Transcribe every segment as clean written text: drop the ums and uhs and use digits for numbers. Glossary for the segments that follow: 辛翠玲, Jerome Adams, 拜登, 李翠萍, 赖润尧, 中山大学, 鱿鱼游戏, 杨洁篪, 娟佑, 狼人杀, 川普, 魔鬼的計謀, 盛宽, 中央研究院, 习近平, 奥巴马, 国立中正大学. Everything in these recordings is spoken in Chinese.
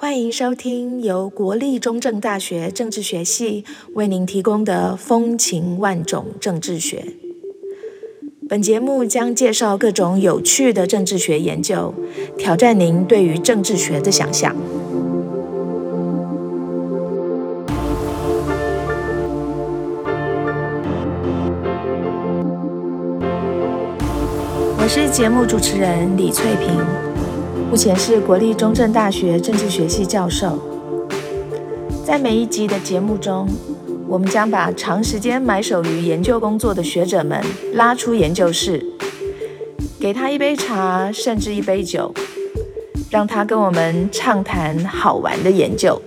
欢迎收听由国立中正大学政治学系为您提供的风情万种政治学。本节目将介绍各种有趣的政治学研究，挑战您对于政治学的想象。我是节目主持人李翠萍，目前是国立中正大学政治学系教授。在每一集的节目中，我们将把长时间埋首于研究工作的学者们拉出研究室，给他一杯茶，甚至一杯酒，让他跟我们畅谈好玩的研究。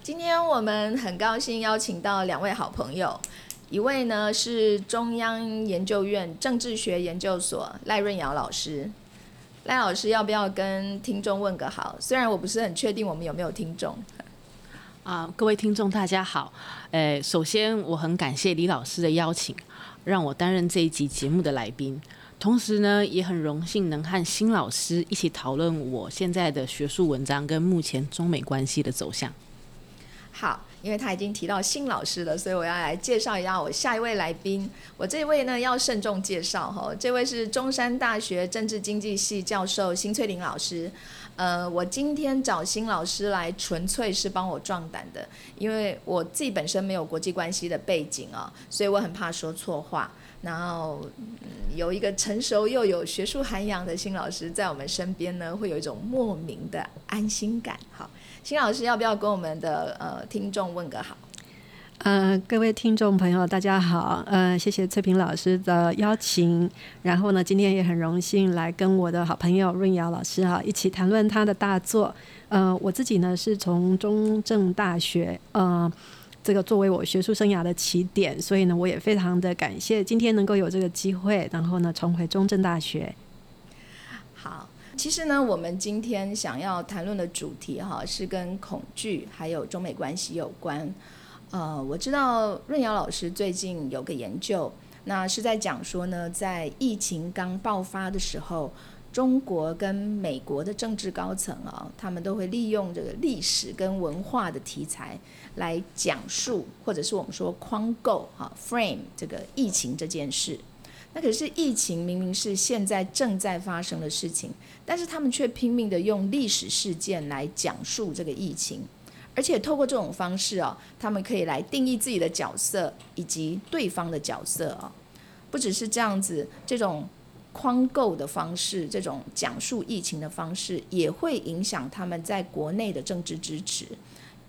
今天我们很高兴邀请到两位好朋友，一位呢是中央研究院政治学研究所赖润尧老师。赖老师要不要跟听众问个好？虽然我不是很确定我们有没有听众。各位听众大家好，首先我很感谢李老师的邀请，让我担任这一集节目的来宾。同时呢，也很荣幸能和辛老师一起讨论我现在的学术文章跟目前中美关系的走向。好，因为他已经提到辛老师了，所以我要来介绍一下我下一位来宾。我这位呢要慎重介绍哈，这位是中山大学政治经济系教授辛翠玲老师。我今天找辛老师来纯粹是帮我壮胆的，因为我自己本身没有国际关系的背景啊，所以我很怕说错话。然后有一个成熟又有学术涵养的辛老师在我们身边呢，会有一种莫名的安心感。好，辛老师要不要跟我们的听众问个好？各位听众朋友大家好，谢谢翠萍老师的邀请，然后呢今天也很荣幸来跟我的好朋友润尧老师一起谈论他的大作。我自己呢是从中正大学这个作为我学术生涯的起点，所以呢我也非常的感谢今天能够有这个机会，然后呢重回中正大学。好，其实呢我们今天想要谈论的主题是跟恐惧还有中美关系有关。我知道润尧老师最近有个研究，那是在讲说呢，在疫情刚爆发的时候，中国跟美国的政治高层他们都会利用这个历史跟文化的题材来讲述，或者是我们说框构frame 这个疫情这件事。那可是疫情明明是现在正在发生的事情，但是他们却拼命的用历史事件来讲述这个疫情，而且透过这种方式他们可以来定义自己的角色以及对方的角色不只是这样子，这种框构的方式，这种讲述疫情的方式，也会影响他们在国内的政治支持，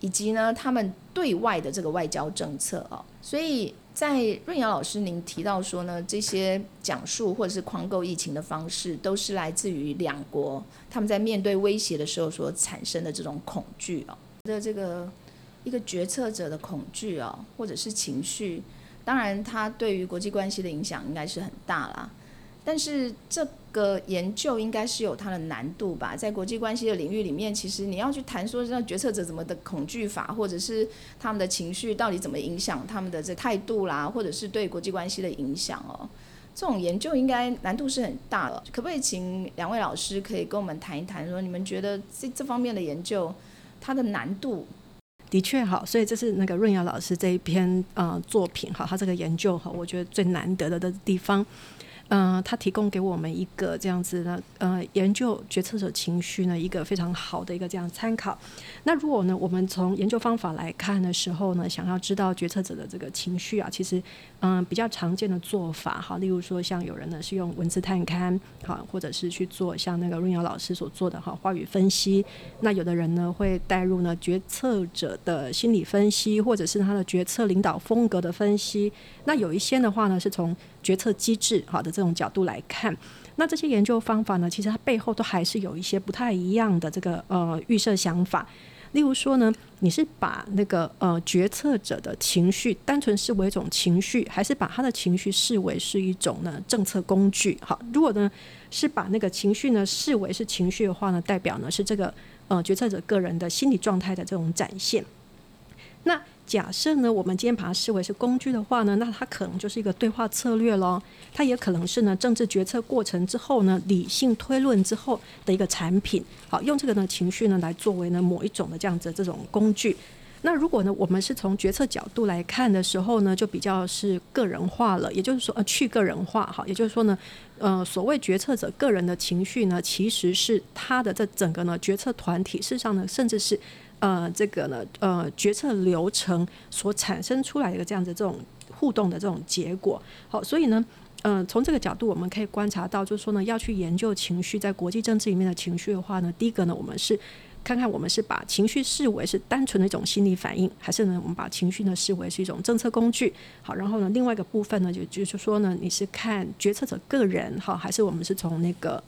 以及呢他们对外的这个外交政策所以在润尧老师您提到说呢，这些讲述或者是框构疫情的方式，都是来自于两国他们在面对威胁的时候所产生的这种恐惧这个一个决策者的恐惧或者是情绪，当然它对于国际关系的影响应该是很大啦。但是这个研究应该是有它的难度吧，在国际关系的领域里面，其实你要去谈说决策者怎么的恐惧法，或者是他们的情绪到底怎么影响他们的这态度啦，或者是对国际关系的影响这种研究应该难度是很大的。可不可以请两位老师可以跟我们谈一谈说，你们觉得这方面的研究它的难度？的确好，所以这是那个润尧老师这一篇作品他这个研究我觉得最难得的地方。他提供给我们一个这样子呢研究决策者情绪呢一个非常好的一个这样参考。那如果呢我们从研究方法来看的时候呢，想要知道决策者的这个情绪其实比较常见的做法例如说像有人呢是用文字探勘或者是去做像那个润尧老师所做的话语分析。那有的人呢会带入呢决策者的心理分析，或者是他的决策领导风格的分析。那有一些的话呢是从决策机制好的这种角度来看，那这些研究方法呢，其实它背后都还是有一些不太一样的这个预设想法。例如说呢，你是把那个决策者的情绪单纯视为一种情绪，还是把他的情绪视为是一种呢政策工具？好，如果呢是把那个情绪呢视为是情绪的话呢，代表呢是这个决策者个人的心理状态的这种展现。那假设呢，我们今天把它视为是工具的话呢，那它可能就是一个对话策略咯，它也可能是呢政治决策过程之后呢理性推论之后的一个产品。好，用这个呢情绪呢来作为呢某一种的这样子的这种工具。那如果呢我们是从决策角度来看的时候呢，就比较是个人化了，也就是说去个人化。好，也就是说呢所谓决策者个人的情绪呢，其实是他的这整个呢决策团体，事实上呢甚至是这个呢决策流程所产生出来的这样子这种互动的这种结果。好，所以呢从这个角度我们可以观察到，就是说呢要去研究情绪，在国际政治里面的情绪的话呢，第一个呢我们是看看我们是把情绪视为是单纯的一种心理反应，还是呢我们把情绪呢视为是一种政策工具。好，然后呢另外一个部分呢就是说呢，你是看决策者个人哈，还是我们是从那个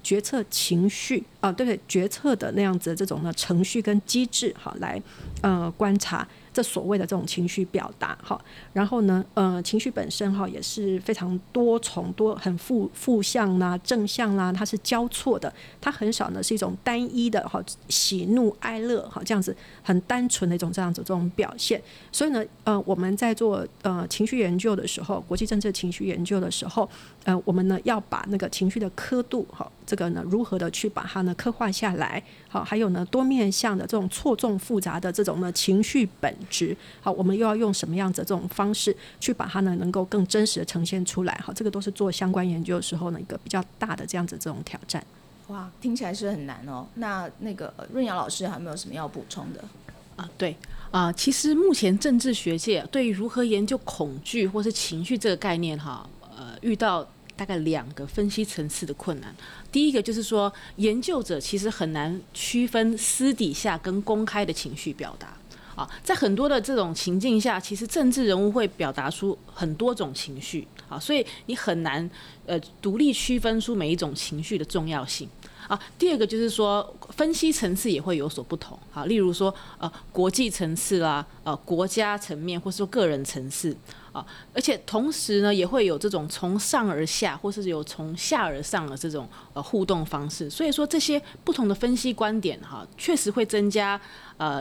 决策情绪啊、对决策的那样子的这种呢程序跟机制好来观察这所谓的这种情绪表达。好，然后呢情绪本身哈也是非常多重多，很负向啦、正向啦，它是交错的，它很少呢是一种单一的哈。喜怒哀乐这样子很单纯的一种这样子这种表现。所以呢我们在做情绪研究的时候，国际政治情绪研究的时候我们呢要把那个情绪的刻度这个呢如何的去把它呢刻画下来。好，还有呢多面向的这种错综复杂的这种呢情绪本质。好，我们又要用什么样子的这种方式去把它呢能够更真实的呈现出来。好，这个都是做相关研究的时候呢一个比较大的这样子这种挑战。哇，听起来是很难哦。那个润瑶老师还没有什么要补充的啊？对啊，其实目前政治学界对于如何研究恐惧或是情绪这个概念哈，遇到大概2个分析层次的困难。第一个就是说，研究者其实很难区分私底下跟公开的情绪表达。啊，在很多的这种情境下，其实政治人物会表达出很多种情绪啊，所以你很难独立区分出每一种情绪的重要性啊。第2个就是说，分析层次也会有所不同啊，例如说国际层次啦，国家层面或是说个人层次啊，而且同时呢也会有这种从上而下或是有从下而上的这种互动方式。所以说这些不同的分析观点哈，确实会增加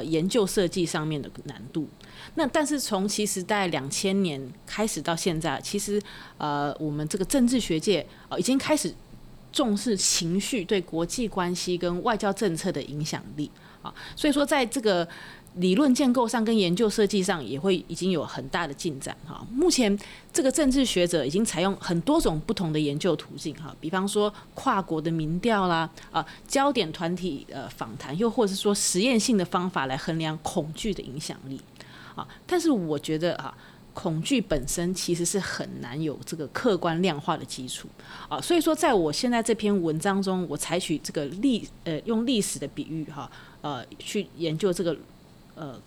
研究设计上面的难度。那但是从其实大概2000年开始到现在，其实我们这个政治学界已经开始重视情绪对国际关系跟外交政策的影响力啊，所以说在这个理论建构上跟研究设计上也会已经有很大的进展哈。目前这个政治学者已经采用很多种不同的研究途径哈，比方说跨国的民调啦，焦点团体访谈，又或者是说实验性的方法来衡量恐惧的影响力啊。但是我觉得啊，恐惧本身其实是很难有这个客观量化的基础啊，所以说在我现在这篇文章中，我采取这个用历史的比喻哈，去研究这个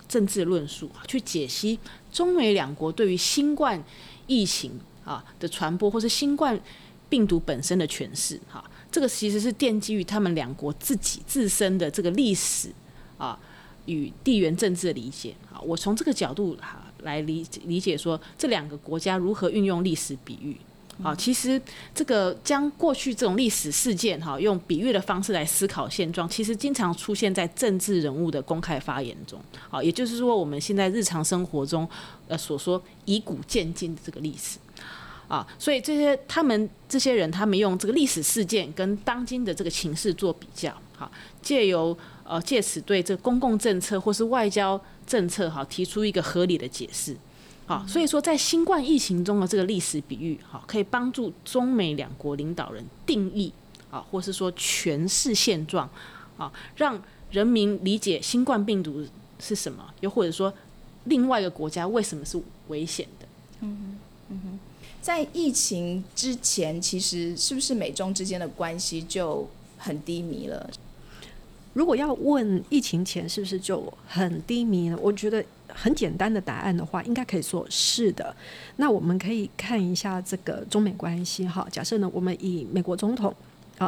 政治论述，去解析中美2国对于新冠疫情啊的传播，或是新冠病毒本身的诠释哈。这个其实是奠基于他们2国自己自身的这个历史啊与地缘政治的理解啊。我从这个角度哈，来理解说这2个国家如何运用历史比喻啊。其实这个将过去这种历史事件哈，用比喻的方式来思考现状，其实经常出现在政治人物的公开发言中啊。也就是说，我们现在日常生活中所说以古鉴今的这个历史啊，所以这些人他们用这个历史事件跟当今的这个情势做比较啊，借此对这公共政策或是外交政策哈提出一个合理的解释啊。所以说在新冠疫情中的这个历史比喻哈，可以帮助中美2国领导人定义啊，或是说诠释现状啊，让人民理解新冠病毒是什么，又或者说另外一个国家为什么是危险的。嗯哼，在疫情之前，其实是不是美中之间的关系就很低迷了？如果要问疫情前是不是就很低迷呢？我觉得很简单的答案的话，应该可以说是的。那我们可以看一下这个中美关系哈。假设呢，我们以美国总统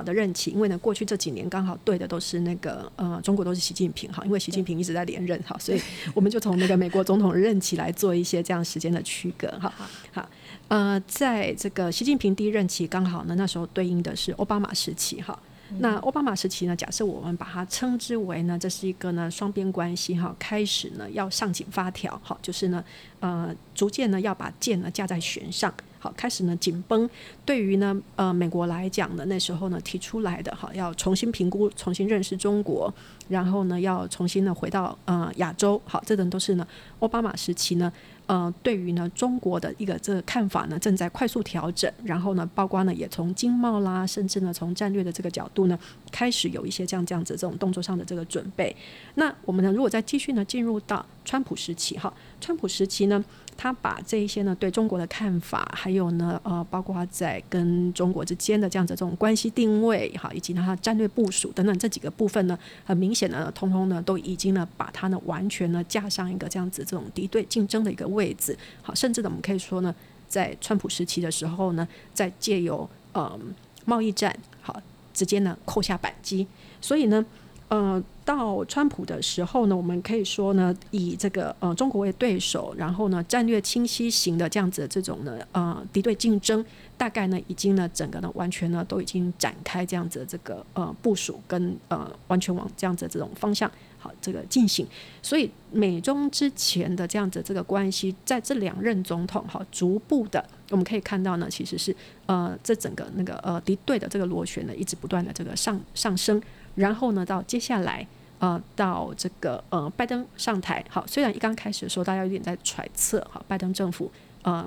的任期，因为呢过去这几年刚好对的都是那个中国都是习近平哈，因为习近平一直在连任哈，所以我们就从那个美国总统任期来做一些这样时间的区隔哈。好，在这个习近平第一任期刚好呢，那时候对应的是奥巴马时期哈。那奥巴马时期呢，假设我们把它称之为呢，这是一个呢双边关系哈，开始呢要上紧发条哈，就是呢逐渐呢要把箭呢架在弦上，好，开始呢紧绷。对于呢美国来讲呢，那时候呢提出来的哈，要重新评估、重新认识中国，然后呢要重新呢回到亚洲，好，这等都是呢奥巴马时期呢。对于呢中国的一个这个看法呢正在快速调整，然后呢包括呢也从经贸啦，甚至呢从战略的这个角度呢开始有一些这样子这种动作上的这个准备。那我们呢如果再继续呢进入到川普时期哈，川普时期呢他把这一些呢对中国的看法，还有呢包括在跟中国之间的这样子这种关系定位哈，以及他战略部署等等这几个部分呢，很明显呢通通呢都已经呢把它呢完全呢架上一个这样子这种敌对竞争的一个位置。好，甚至呢我们可以说呢，在川普时期的时候呢，在借由贸易战好直接呢扣下扳机。所以呢到川普的时候呢，我们可以说呢，以这个中国为对手，然后呢战略清晰型的这样子的这种呢敌对竞争，大概呢已经呢整个呢完全呢都已经展开这样子的这个部署跟完全往这样子的这种方向好这个进行。所以美中之前的这样子的这个关系，在这两任总统好逐步的我们可以看到呢，其实是这整个那个敌对的这个螺旋呢一直不断的这个上升。然后呢到接下来到这个拜登上台，好，虽然一刚开始的时候大家有点在揣测好拜登政府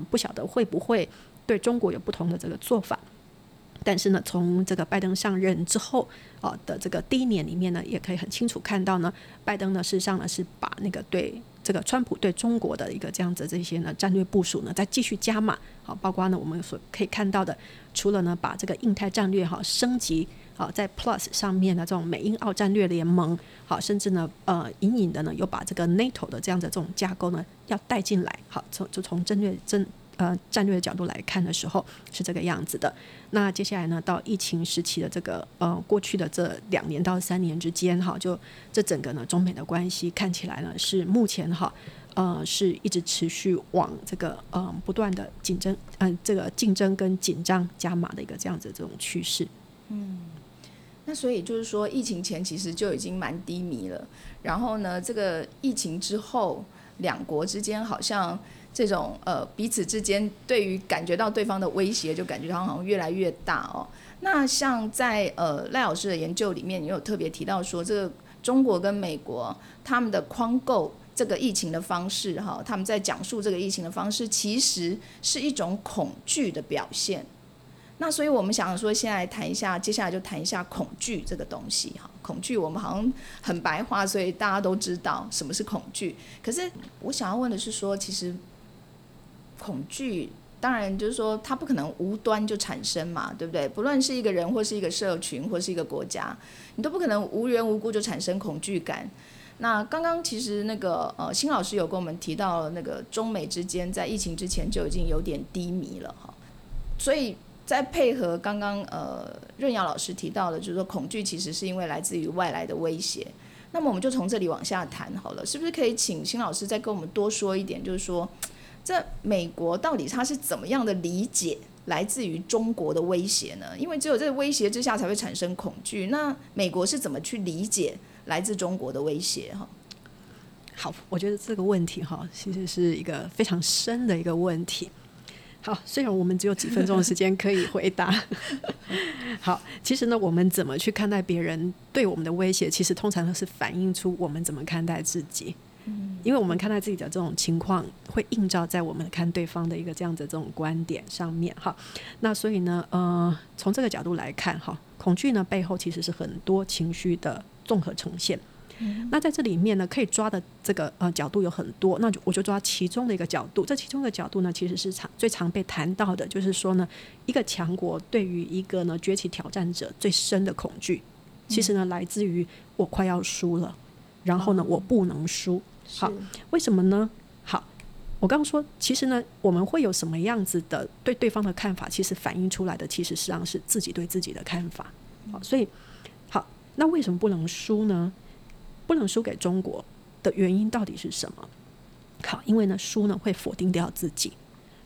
不晓得会不会对中国有不同的这个做法，但是呢从这个拜登上任之后的这个第一年里面呢，也可以很清楚看到呢，拜登呢事实上呢是把那个对这个川普对中国的一个这样子这些呢战略部署呢再继续加码。好，包括呢我们所可以看到的，除了呢把这个印太战略好升级好在 Plus 上面的这种美英澳战略联盟，好，甚至呢隐隐的呢又把这个 NATO 的这样子这种架构呢要带进来。好，从战略的角度来看的时候是这个样子的。那接下来呢到疫情时期的这个过去的这2年到3年之间哈，就这整个呢中美的关系看起来呢是目前哈是一直持续往这个不断的这个竞争跟紧张加码的一个这样子的这种趋势。嗯，那所以就是说疫情前其实就已经蛮低迷了，然后呢这个疫情之后两国之间好像这种彼此之间对于感觉到对方的威胁就感觉到好像越来越大哦。那像在赖老师的研究里面，你有特别提到说这个中国跟美国他们的框构这个疫情的方式哈，他们在讲述这个疫情的方式其实是一种恐惧的表现。那所以我们想说先来谈一下，接下来就谈一下恐惧这个东西哈。恐惧我们好像很白话，所以大家都知道什么是恐惧。可是我想要问的是说，其实恐惧当然就是说它不可能无端就产生嘛，对不对？不论是一个人或是一个社群或是一个国家，你都不可能无缘无故就产生恐惧感。那刚刚其实那个辛老师有跟我们提到那个中美之间在疫情之前就已经有点低迷了哈，所以再配合刚刚任瑶老师提到的，就是说恐惧其实是因为来自于外来的威胁。那么我们就从这里往下谈好了，是不是可以请辛老师再跟我们多说一点，就是说这美国到底他是怎么样的理解来自于中国的威胁呢？因为只有在威胁之下才会产生恐惧，那美国是怎么去理解来自中国的威胁？好，我觉得这个问题其实是一个非常深的一个问题。好，虽然我们只有几分钟的时间可以回答好，其实呢我们怎么去看待别人对我们的威胁，其实通常是反映出我们怎么看待自己。因为我们看待自己的这种情况会映照在我们看对方的一个这样子的这种观点上面哈。那所以呢从这个角度来看哈，恐惧呢背后其实是很多情绪的综合呈现。那在这里面呢可以抓的这个角度有很多，那我就抓其中的一个角度。这其中的角度呢其实是最常被谈到的，就是说呢一个强国对于一个呢崛起挑战者最深的恐惧，其实呢来自于我快要输了，然后呢我不能输。好，为什么呢？好，我刚刚说其实呢我们会有什么样子的对对方的看法，其实反映出来的其实实际上是自己对自己的看法。好，所以好，那为什么不能输呢？不能输给中国的原因到底是什么？好，因为呢输呢会否定掉自己，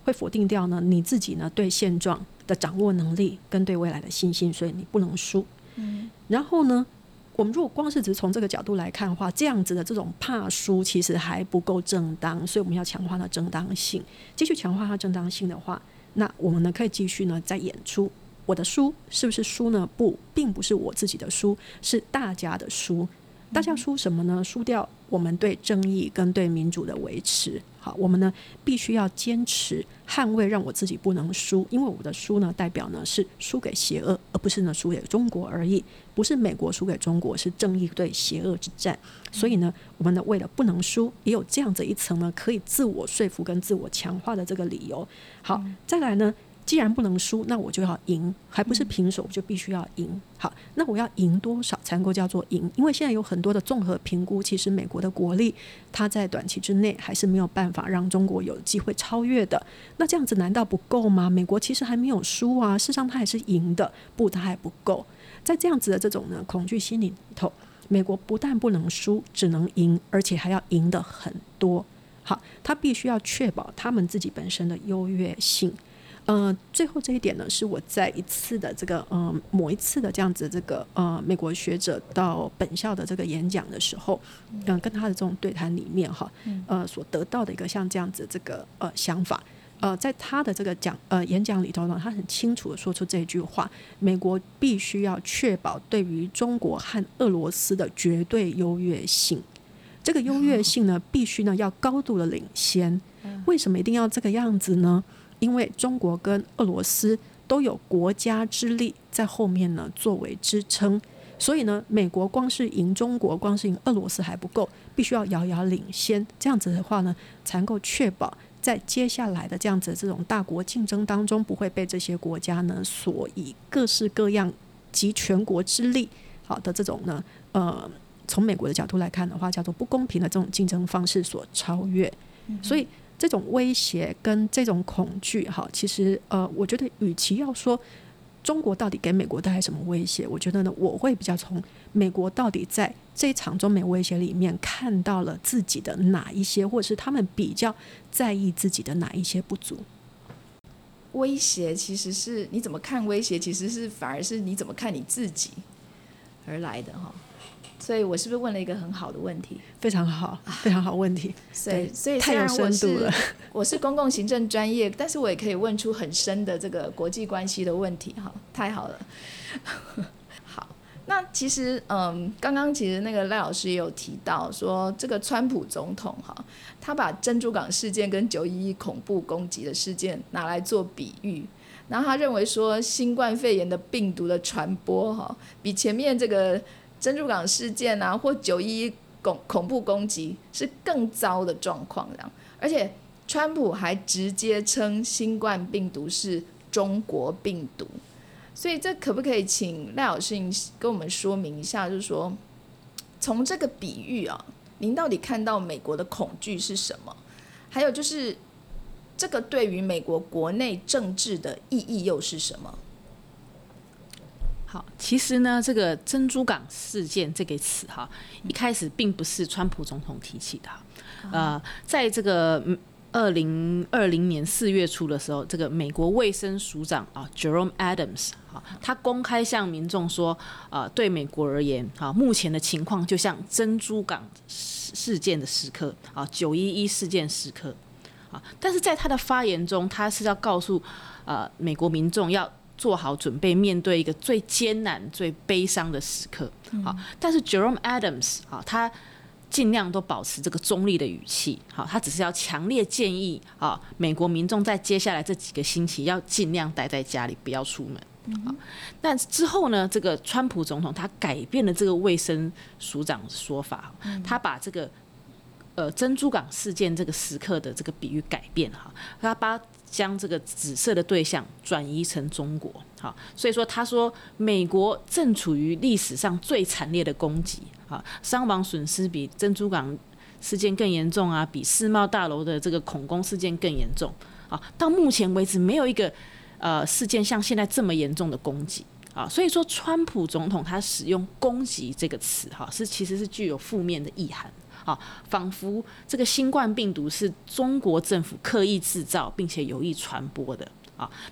会否定掉呢你自己呢对现状的掌握能力跟对未来的信心，所以你不能输。然后呢我们如果光是只从这个角度来看的话，这样子的这种怕输其实还不够正当，所以我们要强化它正当性。继续强化它正当性的话，那我们呢可以继续呢再演出我的输是不是输呢？不，并不是我自己的输，是大家的输。大家输什么呢？输掉我们对正义跟对民主的维持。好，我们呢必须要坚持捍卫，让我自己不能输，因为我的输呢代表呢是输给邪恶，而不是呢输给中国而已，不是美国输给中国，是正义对邪恶之战。所以呢我们呢为了不能输，也有这样子一层呢可以自我说服跟自我强化的这个理由。好，再来呢既然不能输，那我就要赢，还不是平手，我就必须要赢。好，那我要赢多少才能够叫做赢？因为现在有很多的综合评估，其实美国的国力它在短期之内还是没有办法让中国有机会超越的。那这样子难道不够吗？美国其实还没有输啊，事实上它还是赢的。不，它还不够。在这样子的这种呢恐惧心理头，美国不但不能输，只能赢，而且还要赢得很多。好，它必须要确保他们自己本身的优越性。最后这一点呢是我在一次的这个某一次的这样子这个美国学者到本校的这个演讲的时候，跟他的这种对谈里面哈，所得到的一个像这样子这个想法。在他的这个演讲里头呢，他很清楚的说出这句话：美国必须要确保对于中国和俄罗斯的绝对优越性。这个优越性呢必须呢要高度的领先。为什么一定要这个样子呢？因为中国跟俄罗斯都有国家之力在后面呢作为支撑，所以呢美国光是赢中国，光是赢俄罗斯还不够，必须要遥遥领先。这样子的话呢才能够确保在接下来的这样子这种大国竞争当中，不会被这些国家呢所以各式各样集全国之力好的这种呢从美国的角度来看的话叫做不公平的这种竞争方式所超越。所以这种威胁跟这种恐惧其实我觉得与其要说中国到底给美国带来什么威胁，我觉得呢我会比较从美国到底在这一场中美威胁里面看到了自己的哪一些，或者是他们比较在意自己的哪一些不足。威胁其实是你怎么看威胁，其实是反而是你怎么看你自己而来的哈。所以我是不是问了一个很好的问题？非常好，非常好问题。所以太有深度了。我是公共行政专业，但是我也可以问出很深的这个国际关系的问题。好，太好了。好，那其实刚刚其实那个赖老师也有提到说，这个川普总统他把珍珠港事件跟911恐怖攻击的事件拿来做比喻。然后他认为说，新冠肺炎的病毒的传播比前面这个珍珠港事件啊，或911恐怖攻击是更糟的状况，而且川普还直接称新冠病毒是中国病毒。所以这可不可以请赖老师跟我们说明一下，就是说从这个比喻啊，您到底看到美国的恐惧是什么？还有就是这个对于美国国内政治的意义又是什么？好，其实呢这个珍珠港事件这个词哈，一开始并不是川普总统提起的。在这个2020年4月初的时候，这个美国卫生署长Jerome Adams 他公开向民众说，对美国而言，目前的情况就像珍珠港事件的时刻，911事件时刻。但是在他的发言中，他是要告诉美国民众要做好准备，面对一个最艰难最悲伤的时刻。但是 Jerome Adams 他尽量都保持这个中立的语气，他只是要强烈建议美国民众在接下来这几个星期要尽量待在家里，不要出门。那之后呢这个川普总统他改变了这个卫生署长的说法，他把这个珍珠港事件这个时刻的这个比喻改变，他把将这个紫色的对象转移成中国。所以说他说美国正处于历史上最惨烈的攻击，伤亡损失比珍珠港事件更严重啊，比世贸大楼的这个恐攻事件更严重啊。到目前为止，没有一个事件像现在这么严重的攻击啊。所以说，川普总统他使用“攻击”这个词哈，是其实是具有负面的意涵啊，仿佛这个新冠病毒是中国政府刻意制造并且有意传播的。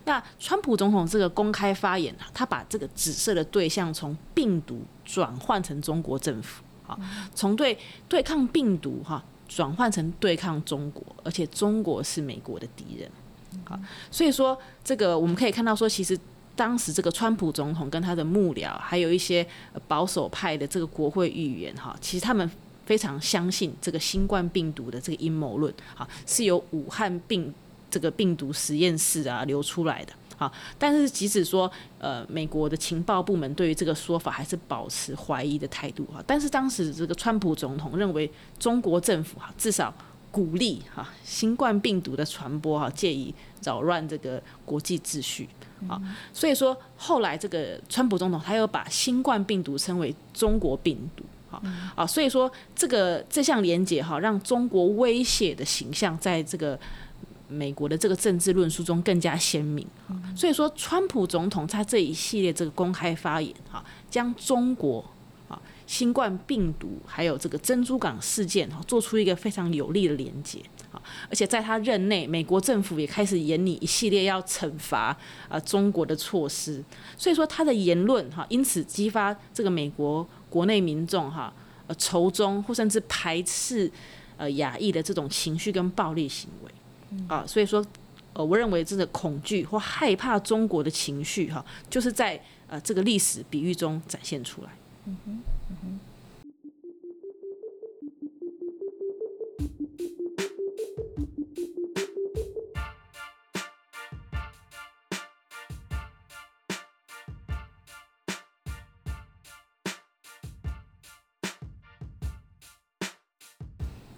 那川普总统这个公开发言，他把这个指涉的对象从病毒转换成中国政府，从对抗病毒转换成对抗中国，而且中国是美国的敌人。所以说这个我们可以看到说，其实当时这个川普总统跟他的幕僚还有一些保守派的这个国会议员，其实他们非常相信这个新冠病毒的这个阴谋论是由武汉病毒实验室啊流出来的啊。但是即使说美国的情报部门对于这个说法还是保持怀疑的态度啊。但是当时这个川普总统认为中国政府啊至少鼓励啊新冠病毒的传播啊，借以扰乱这个国际秩序啊。所以说后来这个川普总统他又把新冠病毒称为中国病毒。好，所以说这项连结哈，让中国威胁的形象在这个美国的这个政治论述中更加鲜明。所以说川普总统他这一系列这个公开发言将中国新冠病毒还有这个珍珠港事件做出一个非常有力的连结。而且在他任内，美国政府也开始研拟一系列要惩罚中国的措施。所以说他的言论因此激发这个美国国内民众仇中或甚至排斥亚裔的这种情绪跟暴力行为啊。所以说我认为这个恐惧或害怕中国的情绪哈，就是在这个历史比喻中展现出来。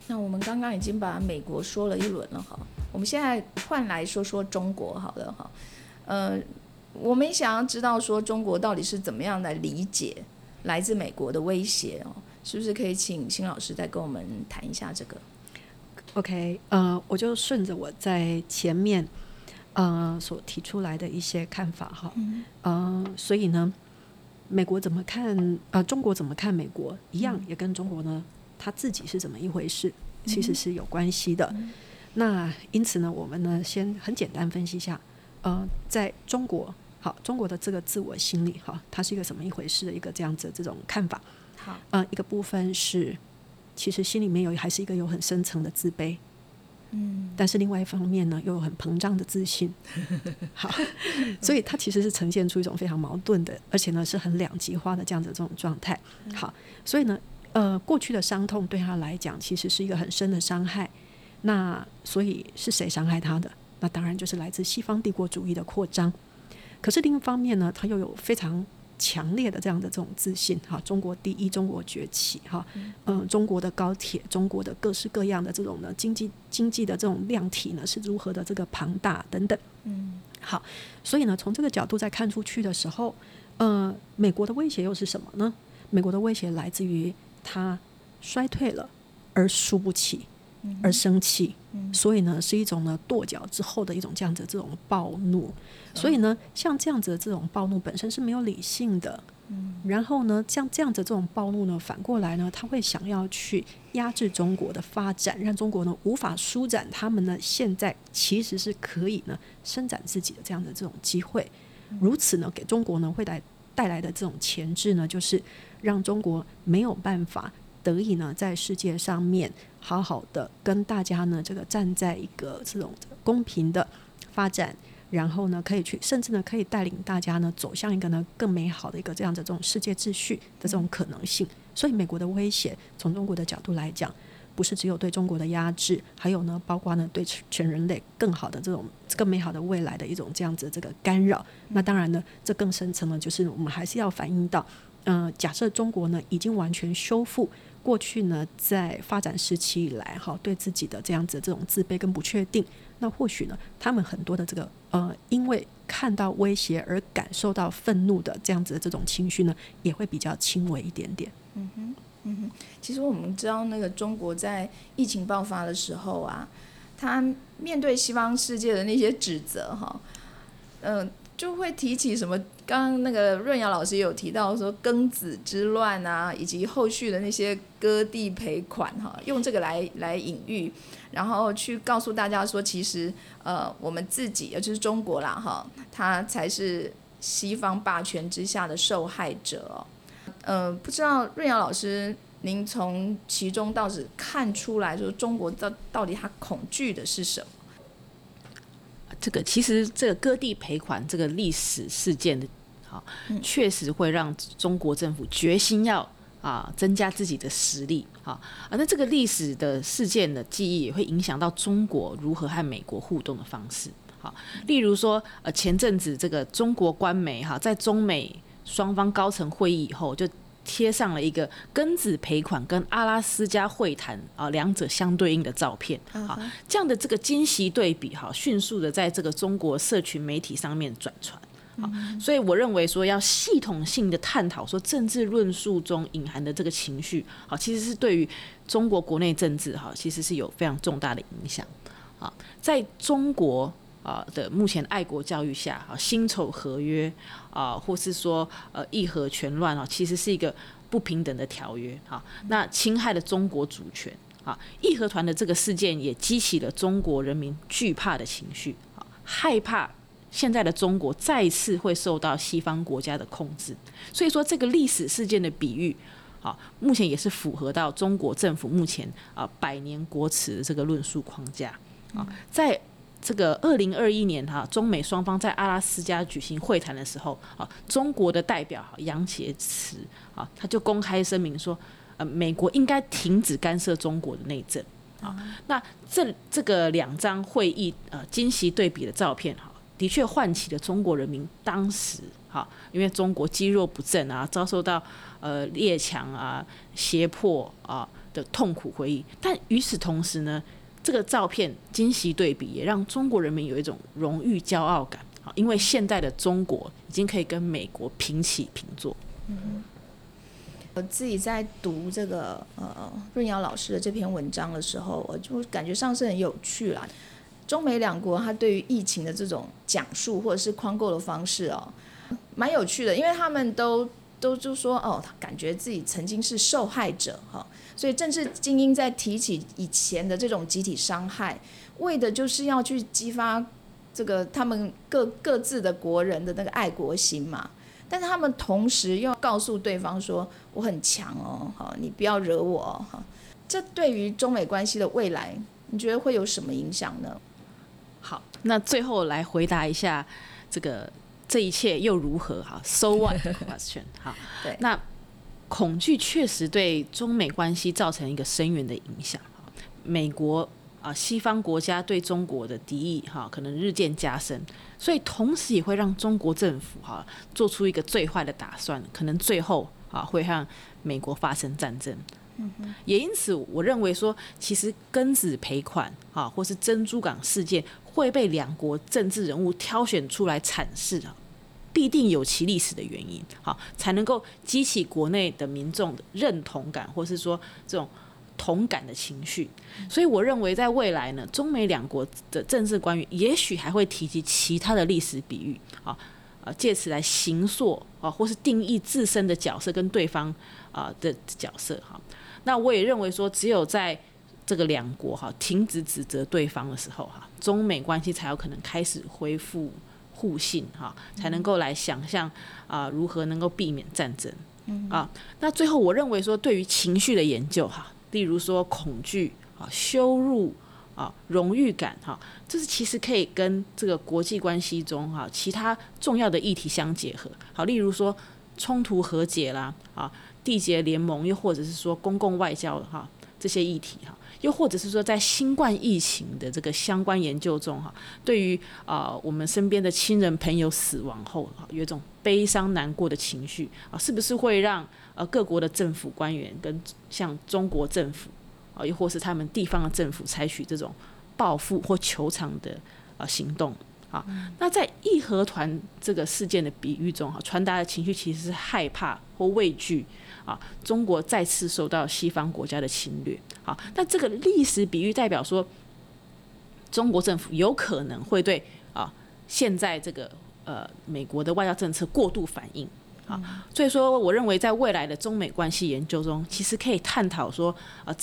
那我们刚刚已经把美国说了一轮了哈，我们现在换来说说中国好了哈。我们想要知道说中国到底是怎么样来理解来自美国的威胁哦，是不是可以请辛老师再跟我们谈一下这个 ？OK， 我就顺着我在前面所提出来的一些看法哈，所以呢，美国怎么看中国怎么看美国一样，也跟中国呢他自己是怎么一回事，其实是有关系的。那因此呢，我们呢先很简单分析一下，在中国，好，中国的这个自我心理，哈，它是一个什么一回事的一个这样子的这种看法。好，一个部分是，其实心里面还是一个有很深层的自卑，但是另外一方面呢，又有很膨胀的自信，好，所以它其实是呈现出一种非常矛盾的，而且呢是很两极化的这样子的这种状态。好，所以呢，过去的伤痛对他来讲，其实是一个很深的伤害。那所以是谁伤害他的？那当然就是来自西方帝国主义的扩张。可是另一方面呢，他又有非常强烈的这样的这种自信，哈，中国第一，中国崛起，哈，中国的高铁，中国的各式各样的这种呢经济的这种量体呢是如何的这个庞大等等。好，所以呢，从这个角度再看出去的时候，美国的威胁又是什么呢？美国的威胁来自于他衰退了，而输不起。而生气，所以呢是一种呢跺脚之后的一种这样子的这种暴怒，所以呢像这样子的这种暴怒本身是没有理性的，然后呢像这样子的这种暴怒呢反过来呢他会想要去压制中国的发展，让中国呢无法舒展他们呢现在其实是可以呢伸展自己的这样的这种机会，如此呢给中国呢会带来的这种前置呢就是让中国没有办法得以呢在世界上面好好的跟大家呢这个站在一个这种公平的发展，然后呢可以去甚至呢可以带领大家呢走向一个呢更美好的一个这样的这种世界秩序的这种可能性。所以美国的威胁从中国的角度来讲，不是只有对中国的压制，还有呢包括呢对全人类更好的这种更美好的未来的一种这样子这个干扰。那当然呢这更深层呢就是我们还是要反映到假设中国呢已经完全修复过去呢在发展时期以来哈对自己的这样子这种自卑跟不确定，那或许呢他们很多的这个因为看到威胁而感受到愤怒的这样子的这种情绪呢也会比较轻微一点点。嗯，其实我们知道那个中国在疫情爆发的时候啊，他面对西方世界的那些指责就会提起什么，刚刚那个润尧老师也有提到说庚子之乱啊，以及后续的那些割地赔款用这个来隐喻，然后去告诉大家说其实我们自己就是中国啦他才是西方霸权之下的受害者不知道润尧老师您从其中到底看出来说中国到底他恐惧的是什么？其实这个割地赔款这个历史事件的确实会让中国政府决心要增加自己的实力那这个历史的事件的记忆也会影响到中国如何和美国互动的方式例如说前阵子这个中国官媒在中美双方高层会议以后就贴上了一个庚子赔款跟阿拉斯加会谈两者相对应的照片这样的这个惊喜对比迅速的在这个中国社群媒体上面转传所以我认为说要系统性的探讨说政治论述中隐含的这个情绪其实是对于中国国内政治其实是有非常重大的影响在中国的目前爱国教育下辛丑合约或是说义和拳乱其实是一个不平等的条约那侵害了中国主权义和团的这个事件也激起了中国人民惧怕的情绪害怕现在的中国再次会受到西方国家的控制所以说这个历史事件的比喻目前也是符合到中国政府目前百年国耻的这个论述框架在这个2021年中美双方在阿拉斯加举行会谈的时候中国的代表杨洁篪他就公开声明说美国应该停止干涉中国的内政那这个两张会议惊喜对比的照片的确唤起了中国人民当时因为中国肌肉不振遭受到列强胁迫的痛苦回忆但与此同时呢这个照片惊喜对比也让中国人民有一种荣誉骄傲感因为现在的中国已经可以跟美国平起平坐我自己在读这个润尧老师的这篇文章的时候我就感觉上是很有趣啦中美两国他对于疫情的这种讲述或者是框构的方式蛮有趣的因为他们都就说感觉自己曾经是受害者所以政治精英在提起以前的这种集体伤害为的就是要去激发这个他们各自的国人的那个爱国心嘛但是他们同时又告诉对方说我很强你不要惹我这对于中美关系的未来你觉得会有什么影响呢？好，那最后来回答一下这一切又如何 So what question 好那恐惧确实对中美关系造成一个深远的影响美国西方国家对中国的敌意可能日渐加深所以同时也会让中国政府做出一个最坏的打算可能最后会和美国发生战争也因此我认为说其实庚子赔款或是珍珠港事件会被两国政治人物挑选出来阐释必定有其历史的原因才能够激起国内的民众的认同感或是说这种同感的情绪所以我认为在未来呢中美两国的政治官员也许还会提及其他的历史比喻借此来形塑或是定义自身的角色跟对方的角色那我也认为说只有在这个两国停止指责对方的时候中美关系才有可能开始恢复互信才能够来想象如何能够避免战争那最后我认为说对于情绪的研究例如说恐惧羞辱荣誉感这是其实可以跟这个国际关系中其他重要的议题相结合例如说冲突和解啦缔结联盟又或者是说公共外交这些议题又或者是说在新冠疫情的这个相关研究中对于我们身边的亲人朋友死亡后有一种悲伤难过的情绪是不是会让各国的政府官员跟像中国政府又或是他们地方的政府采取这种报复或求偿的行动啊，那在义和团这个事件的比喻中，传达的情绪其实是害怕或畏惧啊，中国再次受到西方国家的侵略啊。那这个历史比喻代表说，中国政府有可能会对啊现在这个美国的外交政策过度反应啊，所以说我认为在未来的中美关系研究中，其实可以探讨说啊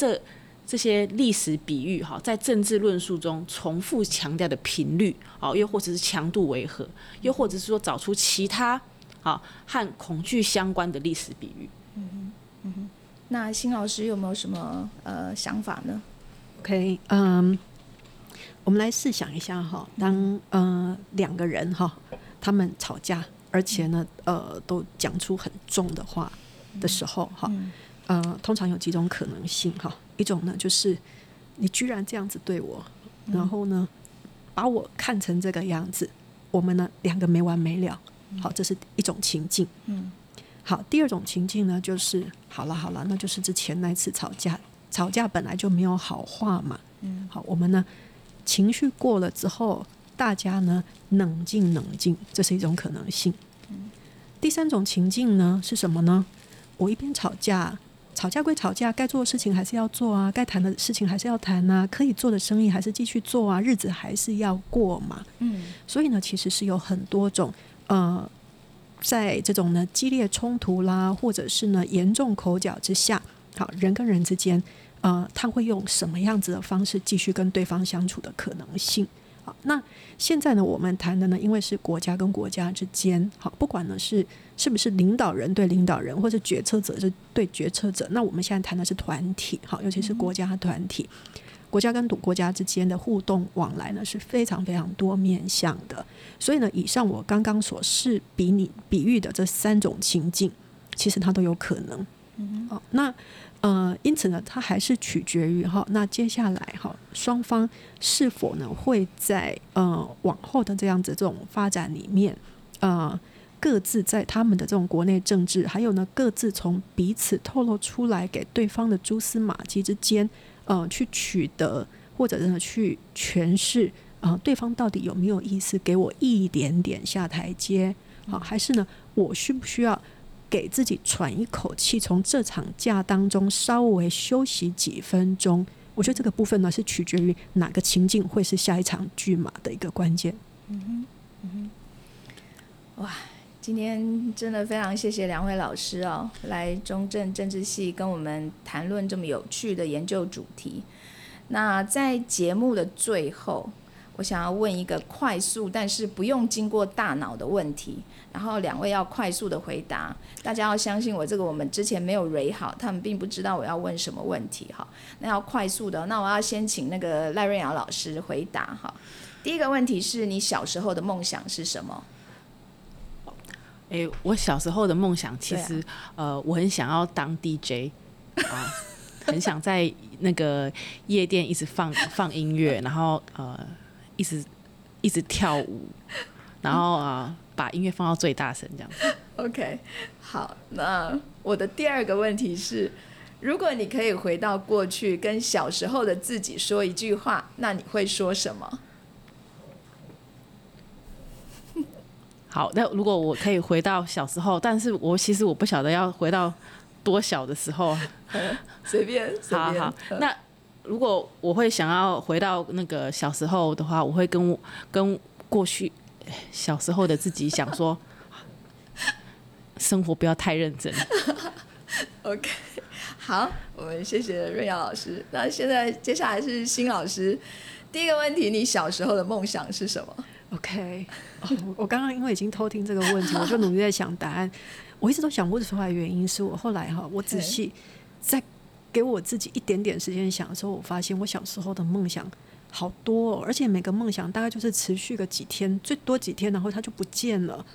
这些历史比喻在政治论述中重复强调的频率，又或者是强度为何，又或者是说找出其他和恐惧相关的历史比喻。那辛老师有没有什么想法呢？ OK， 我们来试想一下，当两个人他们吵架，而且呢都讲出很重的话的时候，通常有几种可能性。一种呢就是你居然这样子对我，然后呢把我看成这个样子，我们呢两个没完没了。好，这是一种情境。好，第二种情境呢就是好了，那就是之前那次吵架本来就没有好话嘛。好，我们呢情绪过了之后，大家呢冷静，这是一种可能性。第三种情境呢是什么呢？我一边吵架归吵架，该做的事情还是要做啊，该谈的事情还是要谈啊，可以做的生意还是继续做啊，日子还是要过嘛。所以呢其实是有很多种在这种呢激烈冲突啦，或者是呢严重口角之下，好，人跟人之间他会用什么样子的方式继续跟对方相处的可能性。好，那现在呢我们谈的呢因为是国家跟国家之间，好，不管呢是不是领导人对领导人，或是决策者对决策者，那我们现在谈的是团体，好，尤其是国家团体，国家跟国家之间的互动往来呢是非常非常多面向的。所以呢以上我刚刚所示比喻的这三种情境，其实它都有可能。好，那因此呢它还是取决于那接下来双方是否呢会在往后的这样子这种发展里面各自在他们的这种国内政治，还有呢各自从彼此透露出来给对方的蛛丝马迹之间去取得或者呢去诠释对方到底有没有意思给我一点点下台阶，还是呢我需不需要给自己喘一口气，从这场架当中稍微休息几分钟。我觉得这个部分呢是取决于哪个情境会是下一场剧码的一个关键。哇，今天真的非常谢谢两位老师哦，来中正政治系跟我们谈论这么有趣的研究主题。那在节目的最后，我想要问一个快速但是不用经过大脑的问题，然后两位要快速的回答，大家要相信我，这个我们之前没有 read 好，他们并不知道我要问什么问题。那要快速的，那我要先请那个赖瑞瑶老师回答。第一个问题是，你小时候的梦想是什么？我小时候的梦想其实，我很想要当 DJ 啊，很想在那个夜店一直放音乐，然后一直跳舞，然后把音乐放到最大声这样子。OK， 好，那我的第二个问题是，如果你可以回到过去跟小时候的自己说一句话，那你会说什么？好，那如果我可以回到小时候，但是其实我不晓得要回到多小的时候，随便。好，那如果我会想要回到那个小时候的话，我会跟过去小时候的自己想说，生活不要太认真。OK， 好，我们谢谢瑞瑶老师。那现在接下来是辛老师，第一个问题，你小时候的梦想是什么？OK， 我刚刚因为已经偷听这个问题，我就努力在想答案。我一直都想不出来，原因是我后来我仔细在给我自己一点点时间想的时候，我发现我小时候的梦想好多而且每个梦想大概就是持续个几天，最多几天，然后它就不见了。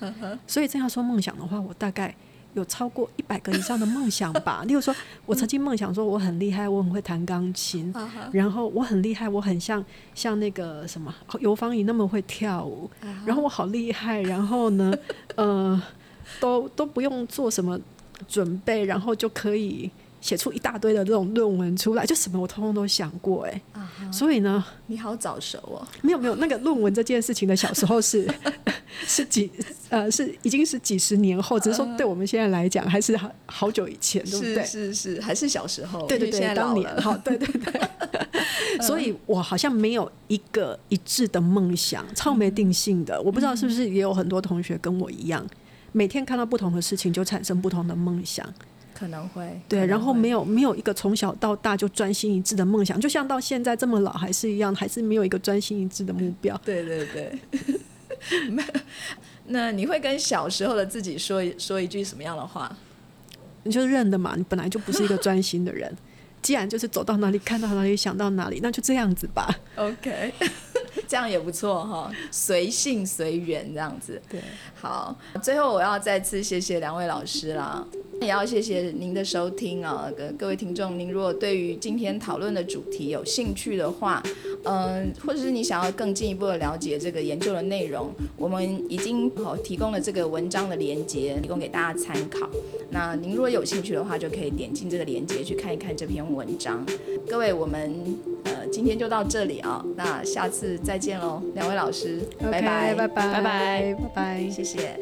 所以这样说梦想的话，我大概有超过100个以上的梦想吧。例如说我曾经梦想说我很厉害，我很会弹钢琴，然后我很厉害，我很像那个什么游芳怡那么会跳舞，然后我好厉害，然后呢都不用做什么准备，然后就可以写出一大堆的这种论文出来，就什么我通通都想过哎、欸 所以呢，你好早熟哦。没有，那个论文这件事情的小时候是是已经是几十年后，只是说对我们现在来讲还是好久以前，对不对？是，还是小时候，对对对，当年，好，对。所以我好像没有一个一致的梦想，超没定性的。我不知道是不是也有很多同学跟我一样，每天看到不同的事情就产生不同的梦想。可能会对，然后没有一个从小到大就专心一致的梦想，就像到现在这么老还是一样，还是没有一个专心一致的目标。对那你会跟小时候的自己说一句什么样的话？你就认的嘛，你本来就不是一个专心的人既然就是走到哪里看到哪里想到哪里，那就这样子吧。 OK 这样也不错哦，随性随缘这样子。对，好，最后我要再次谢谢两位老师啦，也要谢谢您的收听啊，各位听众，您如果对于今天讨论的主题有兴趣的话，或者是你想要更进一步的了解这个研究的内容，我们已经提供了这个文章的连结，提供给大家参考。那您如果有兴趣的话，就可以点进这个连结去看一看这篇文章。各位，我们今天就到这里啊，那下次再见喽，两位老师，拜拜，拜拜，谢谢。